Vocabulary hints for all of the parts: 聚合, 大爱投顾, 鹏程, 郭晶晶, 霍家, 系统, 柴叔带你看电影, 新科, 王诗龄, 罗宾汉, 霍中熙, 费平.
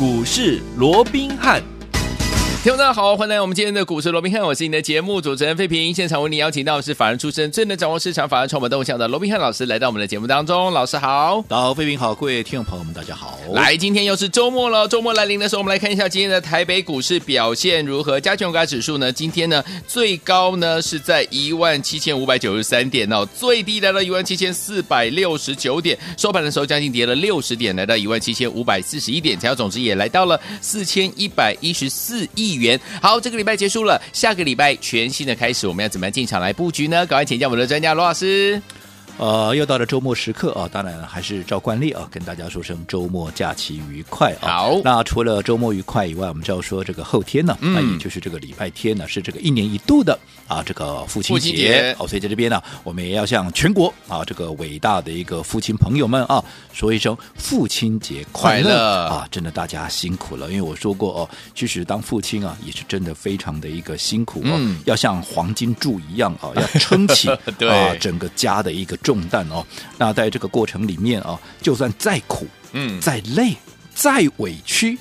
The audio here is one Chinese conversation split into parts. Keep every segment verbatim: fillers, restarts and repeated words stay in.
股市罗宾汉。听众大家好，欢迎来到我们今天的股市罗宾汉，我是你的节目主持人费平。现场为你邀请到的是法人出身、最能掌握市场、法人筹码动向的罗宾汉老师，来到我们的节目当中。老师好。大家好，费平好，各位听众朋友们大家好。来，今天又是周末了，周末来临的时候，我们来看一下今天的台北股市表现如何。加权股价指数呢，今天呢最高呢是在一万七千五百九十三点哦，最低来到一万七千四百六十九点，收盘的时候将近跌了六十点，来到一万七千五百四十一点，成交总值也来到了四千一百一十四亿。好，这个礼拜结束了，下个礼拜全新的开始，我们要怎么样进场来布局呢？赶快请教我们的专家罗老师。呃，又到了周末时刻啊，当然还是照惯例啊，跟大家说声周末假期愉快啊。好，那除了周末愉快以外，我们就要说这个后天呢，嗯、那也就是这个礼拜天呢，是这个一年一度的啊这个父亲节。父亲节好，所以在这边呢、啊，我们也要向全国啊这个伟大的一个父亲朋友们啊说一声父亲节快乐, 快乐啊！真的大家辛苦了，因为我说过哦，其实当父亲啊也是真的非常的一个辛苦哦，嗯、要像黄金柱一样啊，要撑起对啊整个家的一个重担哦，那在这个过程里面啊，就算再苦、嗯、再累、再委屈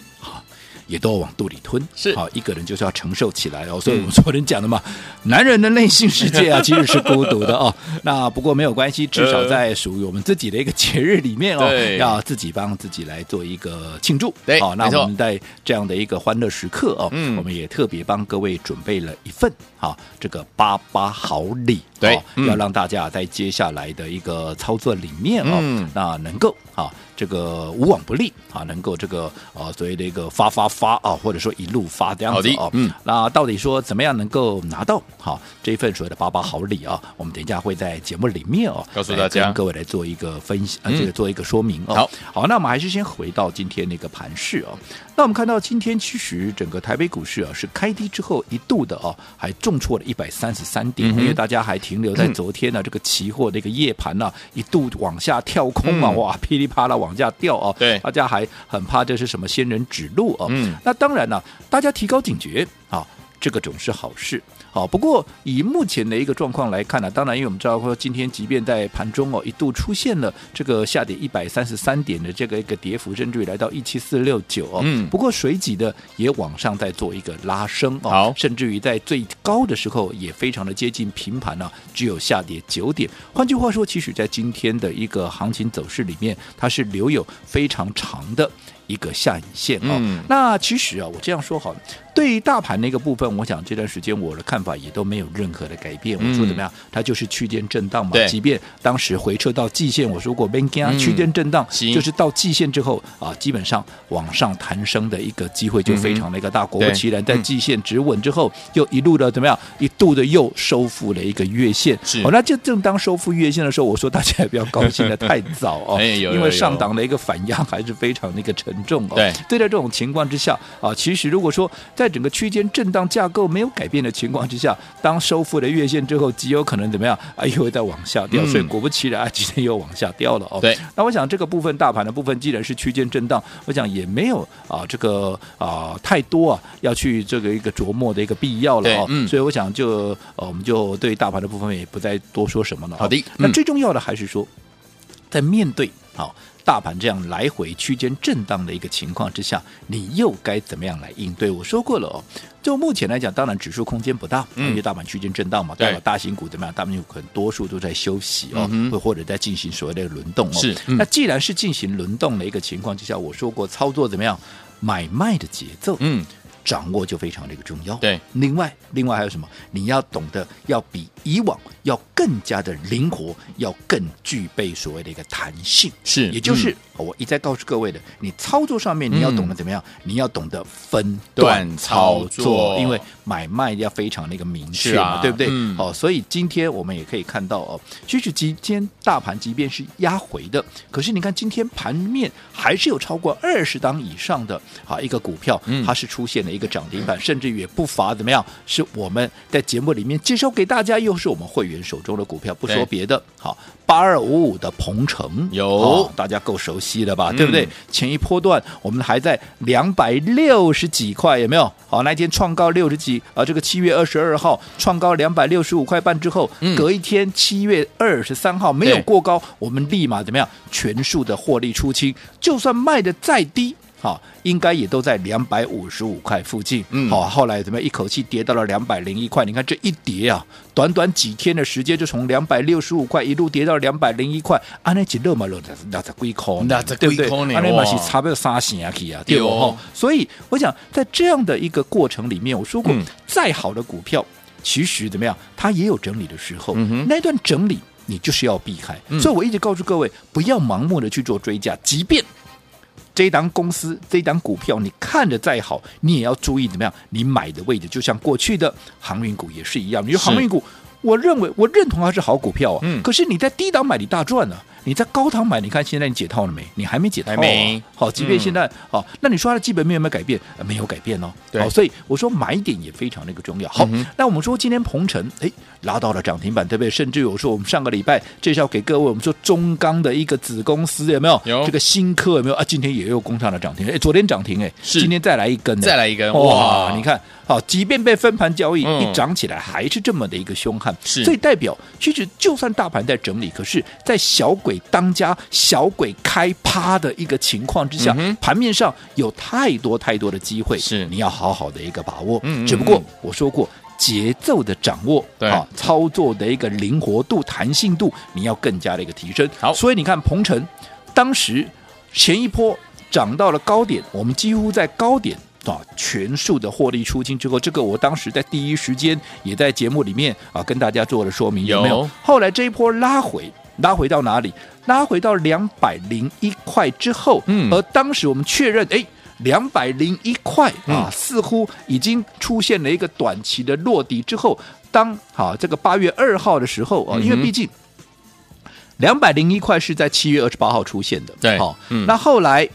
也都要往肚里吞，是好一个人就是要承受起来哦。所以我们昨天讲的嘛，男人的内心世界啊，其实是孤独的哦。那不过没有关系，至少在属于我们自己的一个节日里面哦，呃、要自己帮自己来做一个庆祝。对，好、哦，那我们在这样的一个欢乐时刻哦，嗯、我们也特别帮各位准备了一份啊、哦，这个八八好礼，对、哦嗯，要让大家在接下来的一个操作里面哦，嗯、那能够啊。哦这个无往不利啊，能够这个呃所谓的一个发发发啊，或者说一路发这样子哦。嗯，那到底说怎么样能够拿到好、啊、这一份所谓的八八好礼啊？我们等一下会在节目里面哦，告诉大家，跟各位来做一个分析，呃、嗯，这个做一个说明哦。好，好，那我们还是先回到今天那个盘势哦。那我们看到今天其实整个台北股市啊是开低之后一度的哦，还重挫了一百三十三点、嗯，因为大家还停留在昨天呢、啊嗯、这个期货的一个夜盘呢、啊、一度往下跳空啊，嗯、哇噼里啪啦往。往下掉哦，对，大家还很怕这是什么仙人指路哦。嗯、那当然了、啊，大家提高警觉啊，这个总是好事。好，不过以目前的一个状况来看呢、啊，当然因为我们知道说今天即便在盘中哦一度出现了这个下跌一百三十三点的这个一个跌幅，甚至于来到一七四六九哦。嗯。不过随即的也往上在做一个拉升哦，好，甚至于在最高的时候也非常的接近平盘呢、啊，只有下跌九点。换句话说，其实在今天的一个行情走势里面，它是留有非常长的一个下影线哦、嗯。那其实啊，我这样说好了，对于大盘那个部分，我想这段时间我的看法也都没有任何的改变。嗯、我说怎么样，它就是区间震荡嘛。即便当时回撤到季线，我说过，边间区间震荡就是到季线之后啊，基本上往上弹升的一个机会就非常的一个大。嗯、果不其然，在季线止稳之后，又一路的怎么样，一度的又收复了一个月线。哦，那就正当收复月线的时候，我说大家也不要高兴的太早哦，哎、因为上档的一个反压还是非常的一个沉。哦、对，对，在这种情况之下啊，其实如果说在整个区间震荡架构没有改变的情况之下，当收复了月线之后，极有可能怎么样啊，又会再往下掉。嗯、所以果不其然，今天又往下掉了哦。对，那我想这个部分大盘的部分，既然是区间震荡，我想也没有啊这个啊太多啊要去这个一个琢磨的一个必要了哦。嗯、所以我想就、呃、我们就对大盘的部分也不再多说什么了、哦。好的、嗯，那最重要的还是说，在面对好。大盘这样来回区间震荡的一个情况之下，你又该怎么样来应对？我说过了哦，就目前来讲，当然指数空间不大，嗯、因为大盘区间震荡嘛，代表大型股怎么样？大型股可能多数都在休息哦，嗯、或者在进行所谓的轮动哦。是、嗯，那既然是进行轮动的一个情况之下，我说过操作怎么样？买卖的节奏，嗯。掌握就非常的一个重要。对，另外另外还有什么？你要懂得要比以往要更加的灵活，要更具备所谓的一个弹性。是，也就是、嗯哦、我一再告诉各位的，你操作上面你要懂得怎么样？嗯、你要懂得分段操作，操作因为买卖要非常的一个明确嘛，啊、对不对？嗯哦、所以今天我们也可以看到哦，其实今天大盘即便是压回的，可是你看今天盘面还是有超过二十档以上的啊一个股票，嗯、它是出现了。一个涨停板，甚至也不乏怎么样？是我们在节目里面介绍给大家，又是我们会员手中的股票，不说别的，好，八二五五的鹏程有、哦，大家够熟悉了吧？嗯、对不对？前一波段我们还在两百六十几块，有没有？好，那一天创高六十几啊，这个七月二十二号创高两百六十五块半之后，嗯、隔一天七月二十三号没有过高，我们立马怎么样？全数的获利出清，就算卖的再低。好，应该也都在两百五十五块附近。嗯，好，后来怎么一口气跌到了两百零一块？你看这一跌啊，短短几天的时间就从两百六十五块一路跌到两百零一块，安尼一落嘛落六十几块，对不对？安尼嘛是差不多三成去啊，对哦。所以我想，在这样的一个过程里面，我说过，嗯、再好的股票，其实怎么样，它也有整理的时候。嗯、那段整理你就是要避开，嗯、所以我一直告诉各位，不要盲目的去做追加，即便。这一档公司，这一档股票，你看着再好，你也要注意怎么样？你买的位置，就像过去的航运股也是一样。你说航运股，我认为我认同它是好股票啊，嗯、可是你在低档买你大赚了，啊，你在高档买，你看现在你解套了没？你还没解套，啊，还没。好，即便现在，嗯、好，那你说它的基本面有没有改变？呃、没有改变哦。好，所以我说买点也非常那个重要。好，嗯、那我们说今天鹏程，哎。拉到了涨停板，对不对？甚至有说我们上个礼拜介绍给各位，我们说中钢的一个子公司有没有？有这个新科有没有啊？今天也有攻上了涨停，哎，昨天涨停哎，今天再来一根，再来一根，哇！哇你看，好，即便被分盘交易，嗯、一涨起来还是这么的一个凶悍，所以代表其实就算大盘在整理，可是，在小鬼当家、小鬼开趴的一个情况之下，嗯、盘面上有太多太多的机会，是你要好好的一个把握。嗯嗯嗯只不过我说过。节奏的掌握，啊，操作的一个灵活度、弹性度，你要更加的一个提升。好，所以你看鹏程，当时前一波涨到了高点，我们几乎在高点啊全数的获利出清之后，这个我当时在第一时间也在节目里面啊跟大家做了说明，有没有？后来这一波拉回，拉回到哪里？拉回到两百零一块之后，嗯，而当时我们确认，哎。两百零一块啊，嗯、似乎已经出现了一个短期的落底之后，当啊这个八月二号的时候啊，嗯、因为毕竟两百零一块是在七月二十八号出现的，对，好、嗯，那后来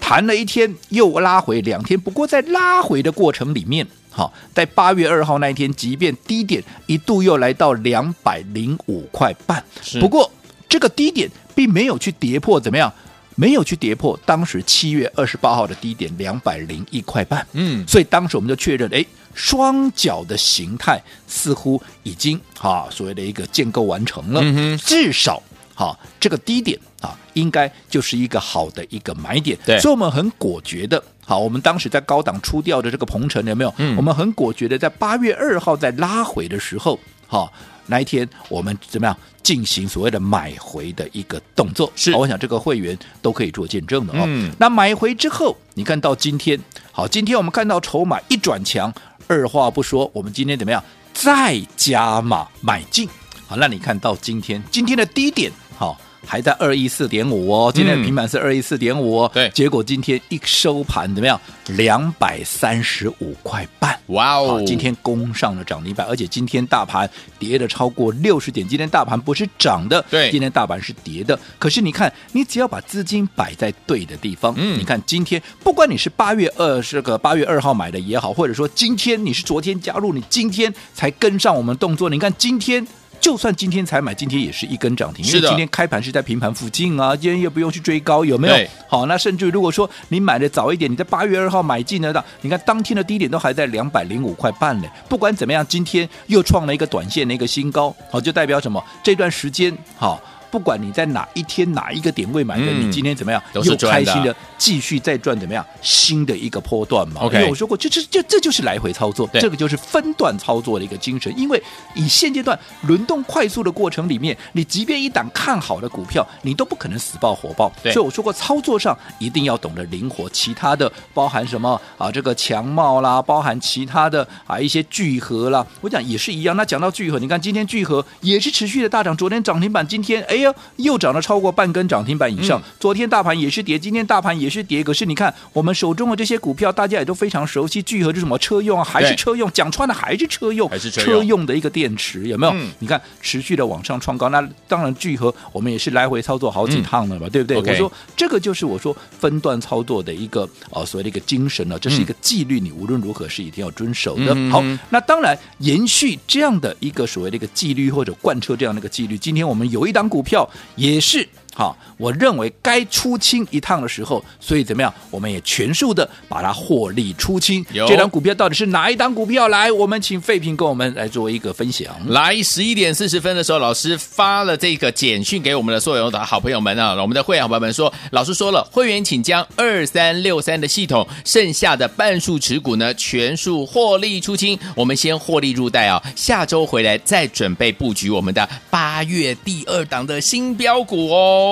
谈了一天又拉回两天，不过在拉回的过程里面。好，在八月二号那一天，即便低点一度又来到两百零五块半，不过这个低点并没有去跌破，怎么样？没有去跌破当时七月二十八号的低点两百零一块半，嗯，所以当时我们就确认，哎，双脚的形态似乎已经啊所谓的一个建构完成了，嗯、至少哈、啊、这个低点啊应该就是一个好的一个买点，对，所以我们很果决的。好，我们当时在高档出掉的这个鹏程有没有？嗯、我们很果决的在八月二号在拉回的时候，哈、啊，那一天我们怎么样？进行所谓的买回的一个动作，是、哦、我想这个会员都可以做见证的哦。嗯、那买回之后，你看到今天，好，今天我们看到筹码一转强，二话不说，我们今天怎么样？再加码买进。好，那你看到今天，今天的低点，好、哦。还在二一四点五哦，今天的平板是二一四点五哦，对，结果今天一收盘怎么样？两百三十五块半，哇哦！今天攻上了涨停板，而且今天大盘跌了超过六十点，今天大盘不是涨的，对，今天大盘是跌的。可是你看，你只要把资金摆在对的地方，嗯、你看今天不管你是八月二这个八月二号买的也好，或者说今天你是昨天加入，你今天才跟上我们动作，你看今天。就算今天才买，今天也是一根涨停，因为今天开盘是在平盘附近啊，今天又不用去追高，有没有？好，那甚至如果说你买的早一点，你在八月二号买进的，你看当天的低点都还在两百零五块半嘞。不管怎么样，今天又创了一个短线的一个新高，好，就代表什么？这段时间好。不管你在哪一天哪一个点位买的，嗯、你今天怎么样？又开心的继续再赚怎么样？新的一个波段嘛。因为我说过，这这这这就是来回操作，这个就是分段操作的一个精神。因为以现阶段轮动快速的过程里面，你即便一档看好的股票，你都不可能死抱活抱。所以我说过，操作上一定要懂得灵活。其他的包含什么啊？这个强茂啦，包含其他的啊一些聚合啦，我讲也是一样。那讲到聚合，你看今天聚合也是持续的大涨，昨天涨停板，今天哎。又涨了超过半根涨停板以上，嗯、昨天大盘也是跌，今天大盘也是跌，可是你看我们手中的这些股票大家也都非常熟悉，聚合是什么车用、啊、还是车用，讲穿的还是车用，还是车 用, 车用的一个电池，有没有？嗯、你看持续的往上创高，那当然聚合我们也是来回操作好几趟了吧，嗯、对不对？ okay. 我说这个就是我说分段操作的一个、呃、所谓的一个精神了，这是一个纪律，嗯、你无论如何是一定要遵守的。嗯、好，那当然延续这样的一个所谓的一个纪律，或者贯彻这样的一个纪律，今天我们有一档股票也是好，我认为该出清一趟的时候，所以怎么样，我们也全数的把它获利出清。这档股票到底是哪一档股票来？我们请费平跟我们来做一个分享。来，十一点四十分的时候，老师发了这个简讯给我们的所有的好朋友们啊，我们的会员好朋友们说，老师说了，会员请将二三六三的系统剩下的半数持股呢，全数获利出清。我们先获利入袋啊，下周回来再准备布局我们的八月第二档的新标股哦。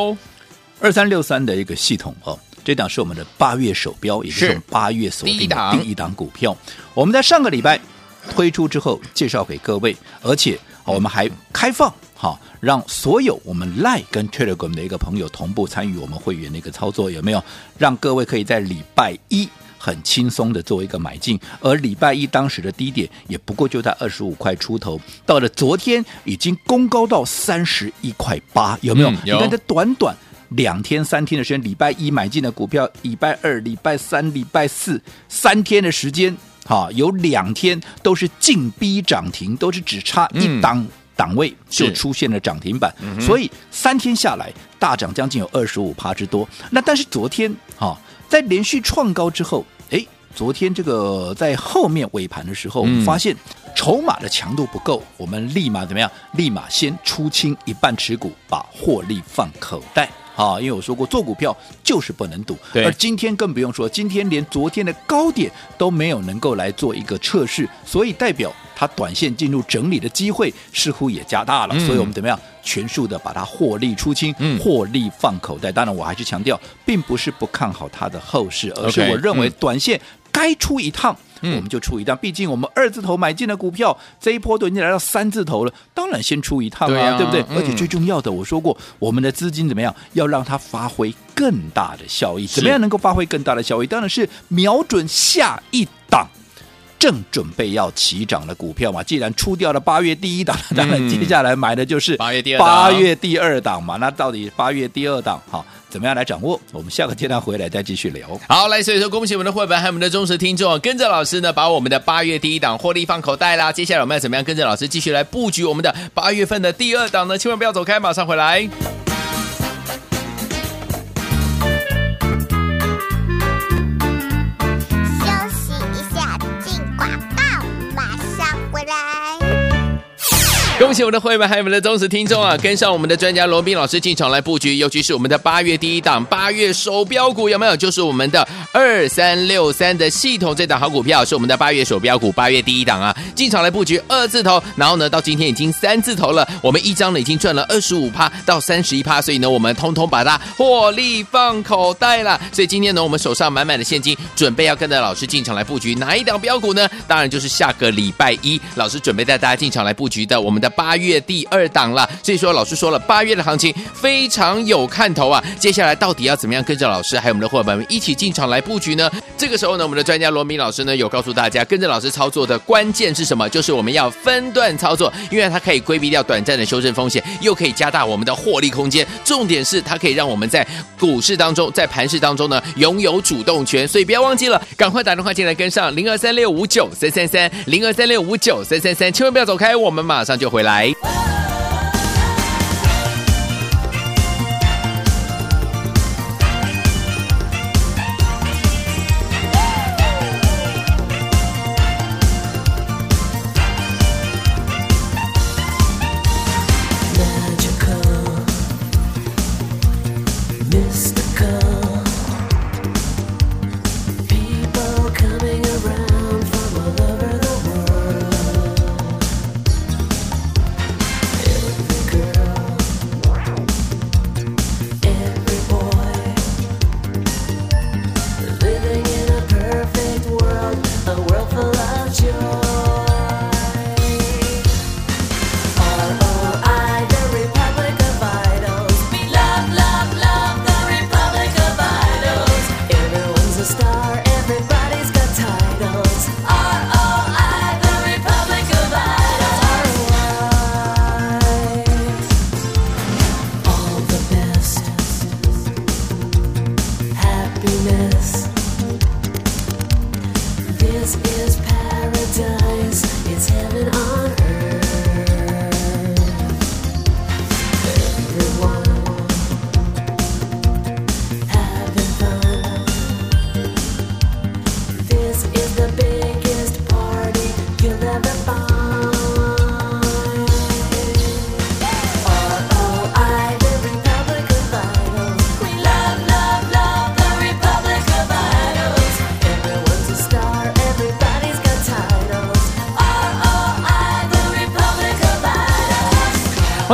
二三六三的一个系统哦，这档是我们的八月手标，也就是八月锁定的第一档股票。我们在上个礼拜推出之后介绍给各位，而且我们还开放好，让所有我们 Line 跟 Telegram 的一个朋友同步参与我们会员的一个操作，有没有？让各位可以在礼拜一很轻松的做一个买进，而礼拜一当时的低点也不过就在二十五块出头，到了昨天已经攻高到三十一块八，有没有？嗯、有你看这短短两天三天的时间，礼拜一买进的股票，礼拜二、礼拜三、礼拜四三天的时间，好，有两天都是进逼涨停，都是只差一档、嗯、档位就出现了涨停板，嗯、所以三天下来大涨将近有 百分之二十五 之多。那但是昨天好，在连续创高之后，哎，昨天这个在后面尾盘的时候，嗯、发现筹码的强度不够，我们立马怎么样？立马先出清一半持股，把获利放口袋。啊，因为我说过做股票就是不能赌，而今天更不用说，今天连昨天的高点都没有能够来做一个测试，所以代表它短线进入整理的机会似乎也加大了，嗯、所以我们怎么样全数的把它获利出清，嗯、获利放口袋。当然我还是强调，并不是不看好它的后市，而是我认为短线该出一趟，嗯、我们就出一趟，毕竟我们二字头买进的股票这一波都已经来到三字头了，当然先出一趟啊， 对, 啊对不对、嗯、而且最重要的我说过，我们的资金怎么样要让它发挥更大的效益，怎么样能够发挥更大的效益，当然是瞄准下一档正准备要起涨的股票嘛。既然出掉了八月第一档，当然接下来买的就是八月第二档，八月第二档嘛。那到底八月第二档好怎么样来掌握？我们下个阶段回来再继续聊。好，来，所以说恭喜我们的会员还有我们的忠实听众，跟着老师呢，把我们的八月第一档获利放口袋啦。接下来我们要怎么样跟着老师继续来布局我们的八月份的第二档呢？千万不要走开，马上回来。恭喜我们的会员还有我们的忠实听众啊！跟上我们的专家罗宾老师进场来布局，尤其是我们的八月第一档八月首标股，有没有？就是我们的二三六三的系统，这档好股票是我们的八月首标股，八月第一档啊，进场来布局二字头，然后呢，到今天已经三字头了，我们一张呢已经赚了二十五趴到三十一趴，所以呢，我们通通把它获利放口袋了。所以今天呢，我们手上满满的现金，准备要跟着老师进场来布局哪一档标股呢？当然就是下个礼拜一，老师准备带大家进场来布局的我们的八月第二档了，所以说老师说了，八月的行情非常有看头啊！接下来到底要怎么样跟着老师还有我们的伙伴们一起进场来布局呢？这个时候呢，我们的专家罗明老师呢有告诉大家，跟着老师操作的关键是什么？就是我们要分段操作，因为它可以规避掉短暂的修正风险，又可以加大我们的获利空间。重点是它可以让我们在股市当中，在盘市当中呢拥有主动权，所以不要忘记了，赶快打电话进来跟上零二三六五九三三三零二三六五九三三三，千万不要走开，我们马上就回来。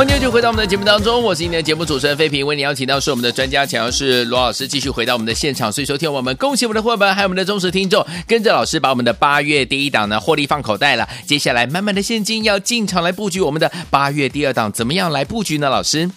欢迎继续回到我们的节目当中，我是您的节目主持人飞平，为您邀请到是我们的专家讲要是罗老师继续回到我们的现场，所以收听我们恭喜我们的伙伴还有我们的忠实听众，跟着老师把我们的八月第一档呢获利放口袋了，接下来满满的现金要进场来布局我们的八月第二档，怎么样来布局呢？老师，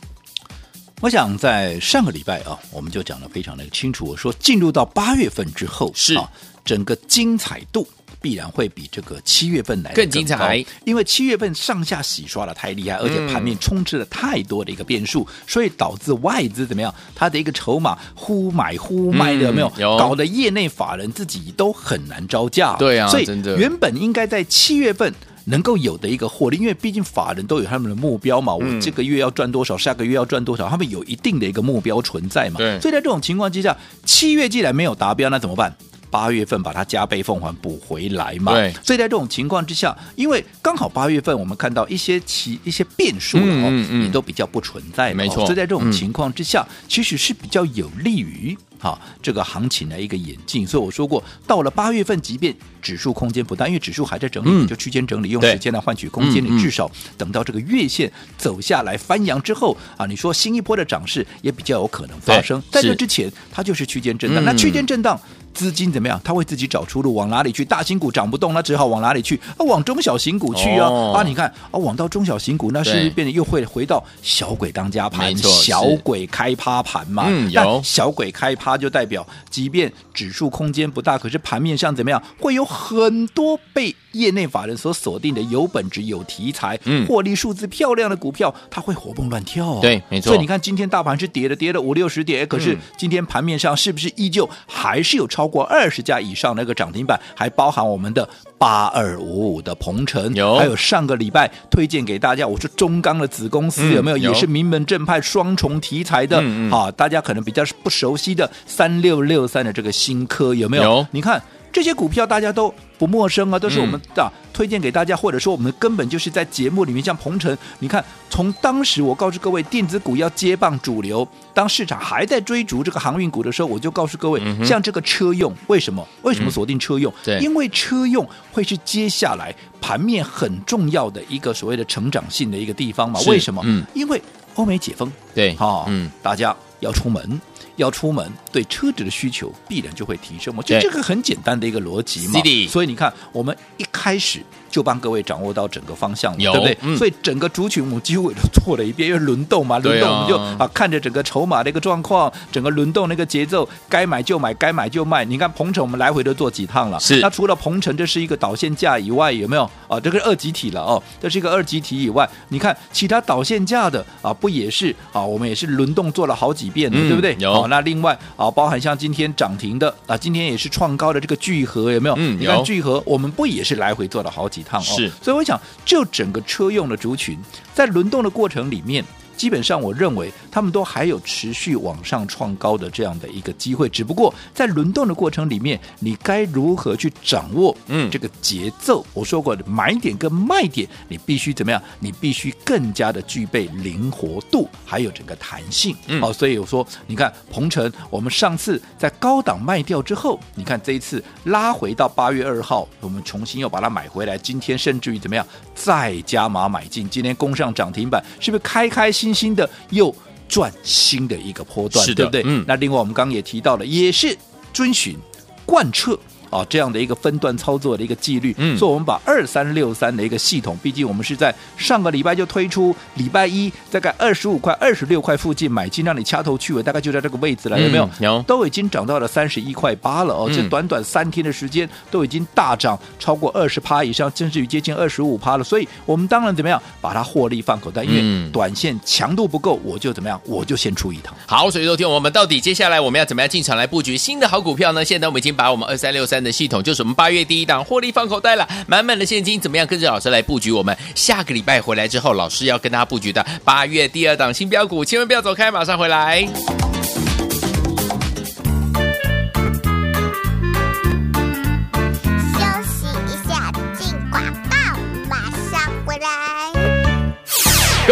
我想在上个礼拜啊，我们就讲得非常的清楚，我说进入到八月份之后是、啊、整个精彩度必然会比这个七月份来更精彩，因为七月份上下洗刷的太厉害，而且盘面充斥了太多的一个变数，嗯、所以导致外资怎么样，它的一个筹码忽买忽卖的，嗯、没有，有搞得业内法人自己都很难招架。对啊，所以原本应该在七月份能够有的一个获利，因为毕竟法人都有他们的目标嘛，我这个月要赚多少，下个月要赚多少，他们有一定的一个目标存在嘛。所以在这种情况之下，七月既然没有达标，那怎么办？八月份把它加倍奉还补回来嘛。对，所以在这种情况之下，因为刚好八月份我们看到一些其一些变数了、哦嗯嗯、也都比较不存在了、哦，没错。所以在这种情况之下，嗯、其实是比较有利于好这个行情的一个演进。所以我说过，到了八月份，即便指数空间不大，因为指数还在整理，嗯、就区间整理，用时间来换取空间。你至少等到这个月线走下来翻扬之后啊，你说新一波的涨势也比较有可能发生。在这之前，它就是区间震荡。嗯、那区间震荡，资金怎么样？它会自己找出路，往哪里去？大型股涨不动，那只好往哪里去？啊，往中小型股去啊！哦、啊，你看啊，往到中小型股，那是不是变得又会回到小鬼当家盘？小鬼开趴盘嘛。嗯，有小鬼开趴。它就代表即便指数空间不大，可是盘面上怎么样，会有很多被业内法人所锁定的有本质有题材、嗯、获利数字漂亮的股票，它会活蹦乱跳、啊、对，没错。所以你看今天大盘是跌了跌了五六十点，可是今天盘面上是不是依旧还是有超过二十家以上那个涨停板，还包含我们的八二五五的鹏程，有还有上个礼拜推荐给大家我说中钢的子公司、嗯、有没有，也是名门正派双重题材的、嗯嗯啊、大家可能比较不熟悉的三六六三的这个新科，有没有？有，你看这些股票大家都不陌生啊，都是我们的、嗯啊、推荐给大家，或者说我们根本就是在节目里面，像鹏程，你看从当时我告诉各位电子股要接棒主流，当市场还在追逐这个航运股的时候，我就告诉各位、嗯、像这个车用，为什么为什么锁定车用、嗯、因为车用会是接下来盘面很重要的一个所谓的成长性的一个地方嘛？为什么、嗯、因为欧美解封，对、哦嗯、大家要出门，要出门对车子的需求必然就会提升嘛，就这个很简单的一个逻辑嘛。所以你看我们一开始就帮各位掌握到整个方向，对不对、嗯、所以整个族群我们几乎也都做了一遍，因为轮动嘛，轮动我们就、啊啊、看着整个筹码的一个状况，整个轮动那个节奏，该买就买，该买就卖。你看鹏程我们来回都做几趟了，是。那除了鹏程这是一个导线架以外，有没有啊？这个二级体了哦，这是一个二级体以外，你看其他导线架的啊，不也是啊？我们也是轮动做了好几遍的、嗯、对不对？有、哦、那另外啊，包含像今天涨停的啊，今天也是创高的这个聚合，有没有？嗯、有，你看聚合我们不也是来回做了好几趟？是、哦，所以我想就整个车用的族群在轮动的过程里面，基本上我认为他们都还有持续往上创高的这样的一个机会，只不过在轮动的过程里面，你该如何去掌握这个节奏、嗯、我说过的买点跟卖点，你必须怎么样，你必须更加的具备灵活度还有整个弹性、嗯哦、所以我说你看鹏程我们上次在高档卖掉之后，你看这一次拉回到八月二号，我们重新又把它买回来，今天甚至于怎么样再加码买进，今天攻上涨停板，是不是开开心新新的又赚新的一个波段，对不对、嗯、那另外我们刚刚也提到了，也是遵循贯彻啊这样的一个分段操作的一个纪律、嗯、所以我们把二三六三的一个系统，毕竟我们是在上个礼拜就推出，礼拜一大概二十五块二十六块附近买进，让你掐头去尾，大概就在这个位置了、嗯、有没有？有，都已经涨到了三十一块八了哦、嗯、这短短三天的时间都已经大涨超过二十趴以上，甚至于接近二十五趴了，所以我们当然怎么样把它获利放口袋，因为短线强度不够，我就怎么样，我就先出一趟。好，所以昨天我们到底接下来我们要怎么样进场来布局新的好股票呢？现在我们已经把我们二三六三的系统，就是我们八月第一档获利放口袋了，满满的现金，怎么样跟着老师来布局？我们下个礼拜回来之后，老师要跟大家布局的八月第二档新标股，千万不要走开，马上回来。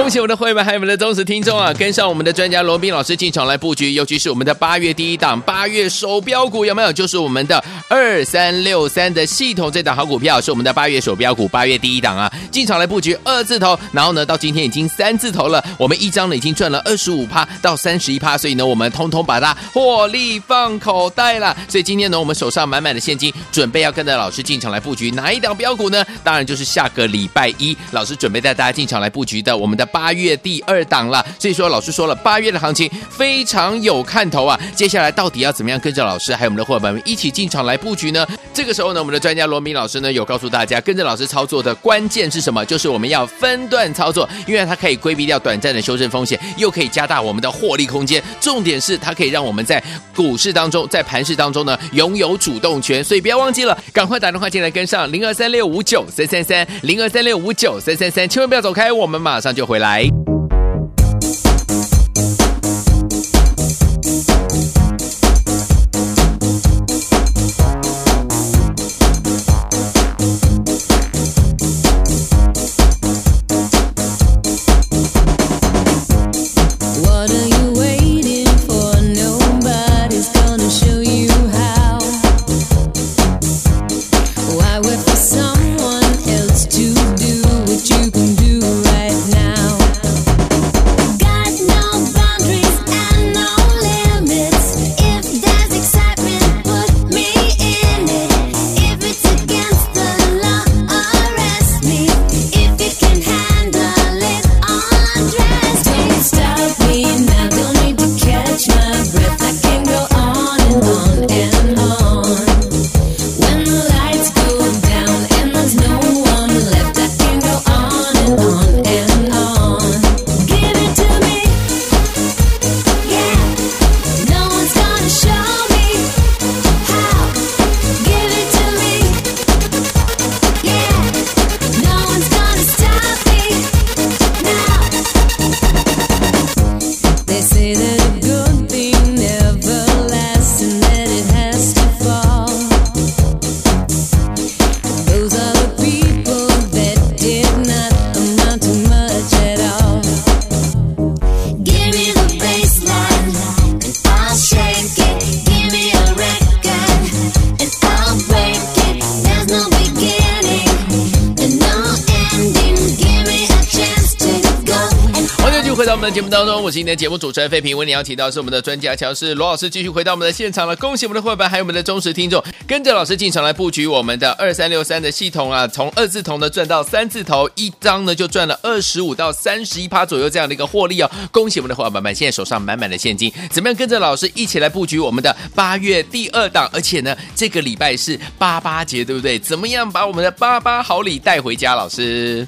恭喜我们的会员还有我们的忠实听众啊，跟上我们的专家罗宾老师进场来布局，尤其是我们的八月第一档八月首标股有没有，就是我们的二三六三的系统，这档好股票是我们的八月首标股，八月第一档啊，进场来布局二字头，然后呢到今天已经三字头了，我们一张呢已经赚了二十五趴到三十一趴，所以呢我们通通把它获利放口袋了。所以今天呢我们手上满满的现金，准备要跟着老师进场来布局哪一档标股呢？当然就是下个礼拜一老师准备带大家进场来布局的我们的八月第二档了。所以说老师说了，八月的行情非常有看头啊，接下来到底要怎么样跟着老师还有我们的伙伴们一起进场来布局呢？这个时候呢我们的专家罗明老师呢有告诉大家，跟着老师操作的关键是什么，就是我们要分段操作，因为它可以规避掉短暂的修正风险，又可以加大我们的获利空间，重点是它可以让我们在股市当中在盘市当中呢拥有主动权。所以不要忘记了，赶快打电话进来跟上零二三六五九三三三 零二三六五九三三三，千万不要走开，我们马上就回来。节目当中，我是今天的节目主持人费平，为您邀请到是我们的专家乔氏罗老师，继续回到我们的现场了。恭喜我们的伙伴还有我们的忠实听众，跟着老师进场来布局我们的二三六三的系统啊，从二字头呢赚到三字头，一张呢就赚了二十五到三十一趴左右这样的一个获利哦。恭喜我们的伙伴们，现在手上满满的现金，怎么样跟着老师一起来布局我们的八月第二档？而且呢，这个礼拜是八八节，对不对？怎么样把我们的八八好礼带回家？老师，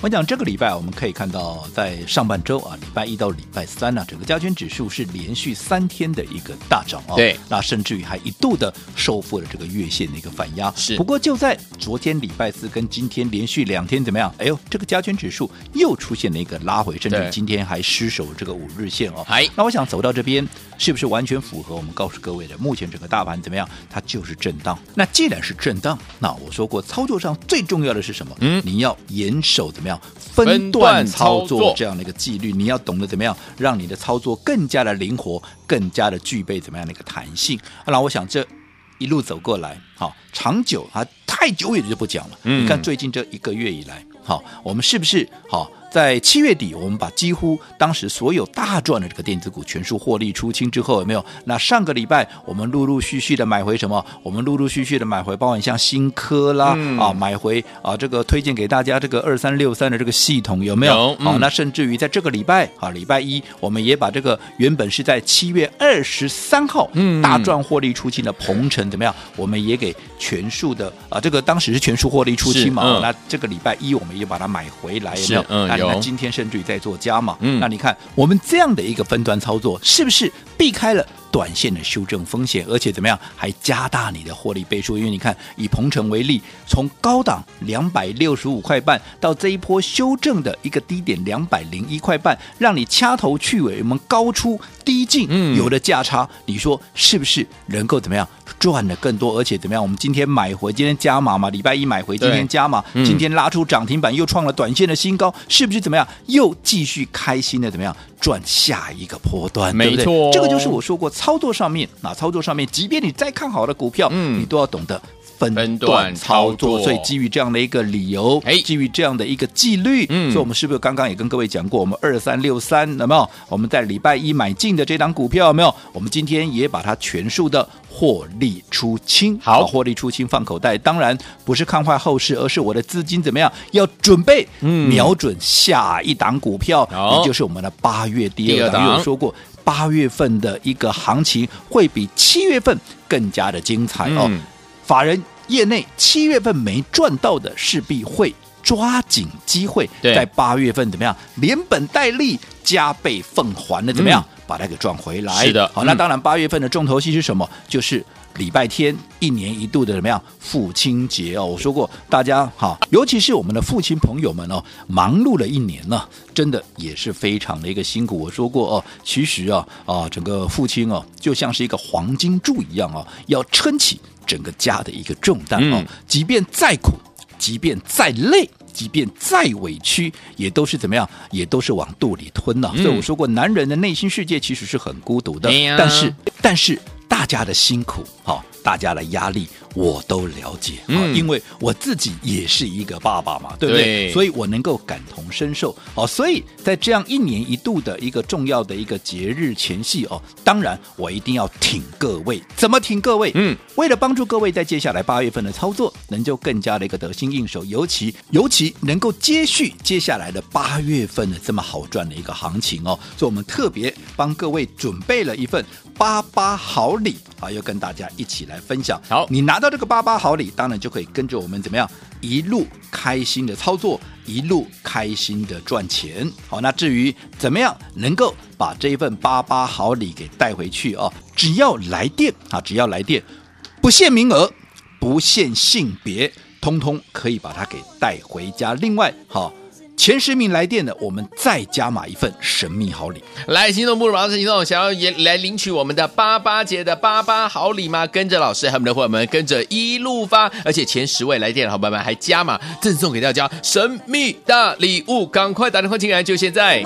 我讲这个礼拜我们可以看到，在上半周啊，礼拜一到礼拜三呢、啊，整个加权指数是连续三天的一个大涨啊、哦。对，那甚至于还一度的收复了这个月线的一个反压。是，不过就在昨天礼拜四跟今天连续两天怎么样？哎呦，这个加权指数又出现了一个拉回，甚至今天还失守这个五日线哦。那我想走到这边，是不是完全符合我们告诉各位的？目前整个大盘怎么样？它就是震荡。那既然是震荡，那我说过，操作上最重要的是什么？嗯，你要严守怎么样？分段操作这样的一个纪律，你要懂得怎么样让你的操作更加的灵活，更加的具备怎么样的一个弹性。那我想这一路走过来，好长久啊，太久远就不讲了、嗯、你看最近这一个月以来，好我们是不是好在七月底，我们把几乎当时所有大赚的这个电子股全数获利出清之后，有没有？那上个礼拜我们陆陆续续的买回什么？我们陆陆续续的买回，包含像新科啦、嗯、啊，买回啊这个推荐给大家这个二三六三的这个系统有没有？有、嗯啊、那甚至于在这个礼拜啊，礼拜一我们也把这个原本是在七月二十三号大赚获利出清的鹏程怎么样？我们也给全数的啊，这个当时是全数获利出清嘛？嗯、那这个礼拜一我们也把它买回来，有没有？嗯那今天甚至于在做加码、嗯、那你看我们这样的一个分段操作，是不是避开了短线的修正风险，而且怎么样还加大你的获利倍数？因为你看以鹏程为例，从高档两百六十五块半到这一波修正的一个低点两百零一块半，让你掐头去尾，我们高出低进、嗯、有的价差，你说是不是能够怎么样赚的更多？而且怎么样，我们今天买回，今天加码嘛，礼拜一买回，今天加码、嗯、今天拉出涨停板，又创了短线的新高，是不是怎么样又继续开心的怎么样赚下一个波段？没错、哦、对不对？这个就是我说过操作上面那、啊、操作上面即便你再看好的股票、嗯、你都要懂得分段操作，所以基于这样的一个理由，基于这样的一个纪律、嗯、所以我们是不是刚刚也跟各位讲过，我们二三六三，有没有？我们在礼拜一买进的这档股票，有没有？我们今天也把它全数的获利出清，好，获利出清放口袋。当然不是看坏后市，而是我的资金怎么样，要准备瞄准下一档股票，也、嗯、就是我们的八月第二档。有说过，八月份的一个行情会比七月份更加的精彩哦。嗯，法人业内七月份没赚到的，势必会抓紧机会，在八月份怎么样连本带利加倍奉还的怎么样、嗯、把它给赚回来。是的，好，那当然八月份的重头戏是什么？就是礼拜天一年一度的怎么样父亲节哦。我说过大家哈，尤其是我们的父亲朋友们哦，忙碌了一年呢、啊，真的也是非常的一个辛苦。我说过哦，其实啊啊，整个父亲哦、啊、就像是一个黄金柱一样哦、啊，要撑起整个家的一个重担哦、嗯，即便再苦，即便再累，即便再委屈，也都是怎么样，也都是往肚里吞了、啊嗯、所以我说过男人的内心世界其实是很孤独的、嗯、但是但是大家的辛苦、哦、大家的压力我都了解、嗯哦、因为我自己也是一个爸爸嘛，对不对？对，所以我能够感同身受、哦、所以在这样一年一度的一个重要的一个节日前夕、哦、当然我一定要挺各位。怎么挺各位？嗯，为了帮助各位在接下来八月份的操作能就更加的一个得心应手，尤其尤其能够接续接下来的八月份的这么好赚的一个行情哦。所以我们特别帮各位准备了一份八八好礼啊，要跟大家一起来分享。好，你拿到这个八八好礼，当然就可以跟着我们怎么样一路开心的操作，一路开心的赚钱。好，那至于怎么样能够把这一份八八好礼给带回去哦，只要来电啊，只要来电，不限名额，不限性别，通通可以把它给带回家。另外，好、哦。前十名来电的，我们再加码一份神秘好礼。来，行动不如马上行动，想要来领取我们的八八节的八八好礼吗？跟着老师和我们的伙伴们跟着一路发，而且前十位来电的好朋友们还加码赠送给大家神秘大礼物，赶快打电话进来，就现在。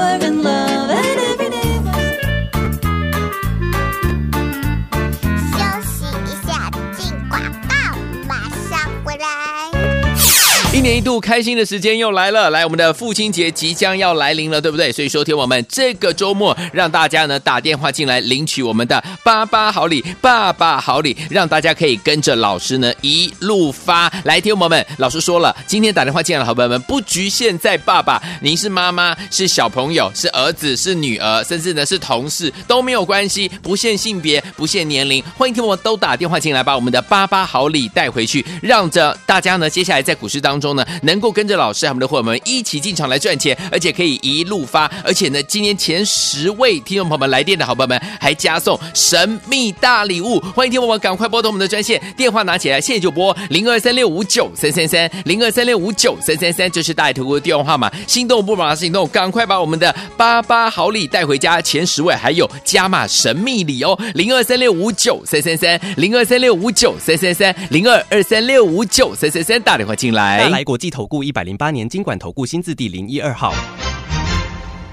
一年一度开心的时间又来了，来，我们的父亲节即将要来临了，对不对？所以说听我们这个周末让大家呢打电话进来领取我们的爸爸好礼，爸爸好礼，让大家可以跟着老师呢一路发。来，听我们，老师说了，今天打电话进来的好朋友们不局限在爸爸，您是妈妈，是小朋友，是儿子，是女儿，甚至呢是同事都没有关系，不限性别，不限年龄，欢迎听我们都打电话进来，把我们的爸爸好礼带回去，让着大家呢接下来在股市当中能够跟着老师和我们的伙伴们一起进场来赚钱，而且可以一路发，而且呢，今天前十位听众朋友们来电的好朋友们还加送神秘大礼物。欢迎听众朋友们赶快拨通我们的专线，电话拿起来，现在就拨零二三六五九三三三零二三六五九三三三，这是大爱投顾的电话号码。心动不马上行动，赶快把我们的八八好礼带回家，前十位还有加码神秘礼哦，零二三六五九三三三零二三六五九三三三零二二三六五九三三三，打电话进来。来国际投顾一百零八年金管投顾新字第零一二号。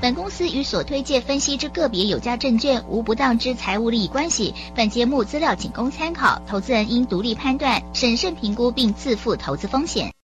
本公司与所推介分析之个别有价证券无不当之财务利益关系。本节目资料仅供参考，投资人应独立判断、审慎评估并自负投资风险。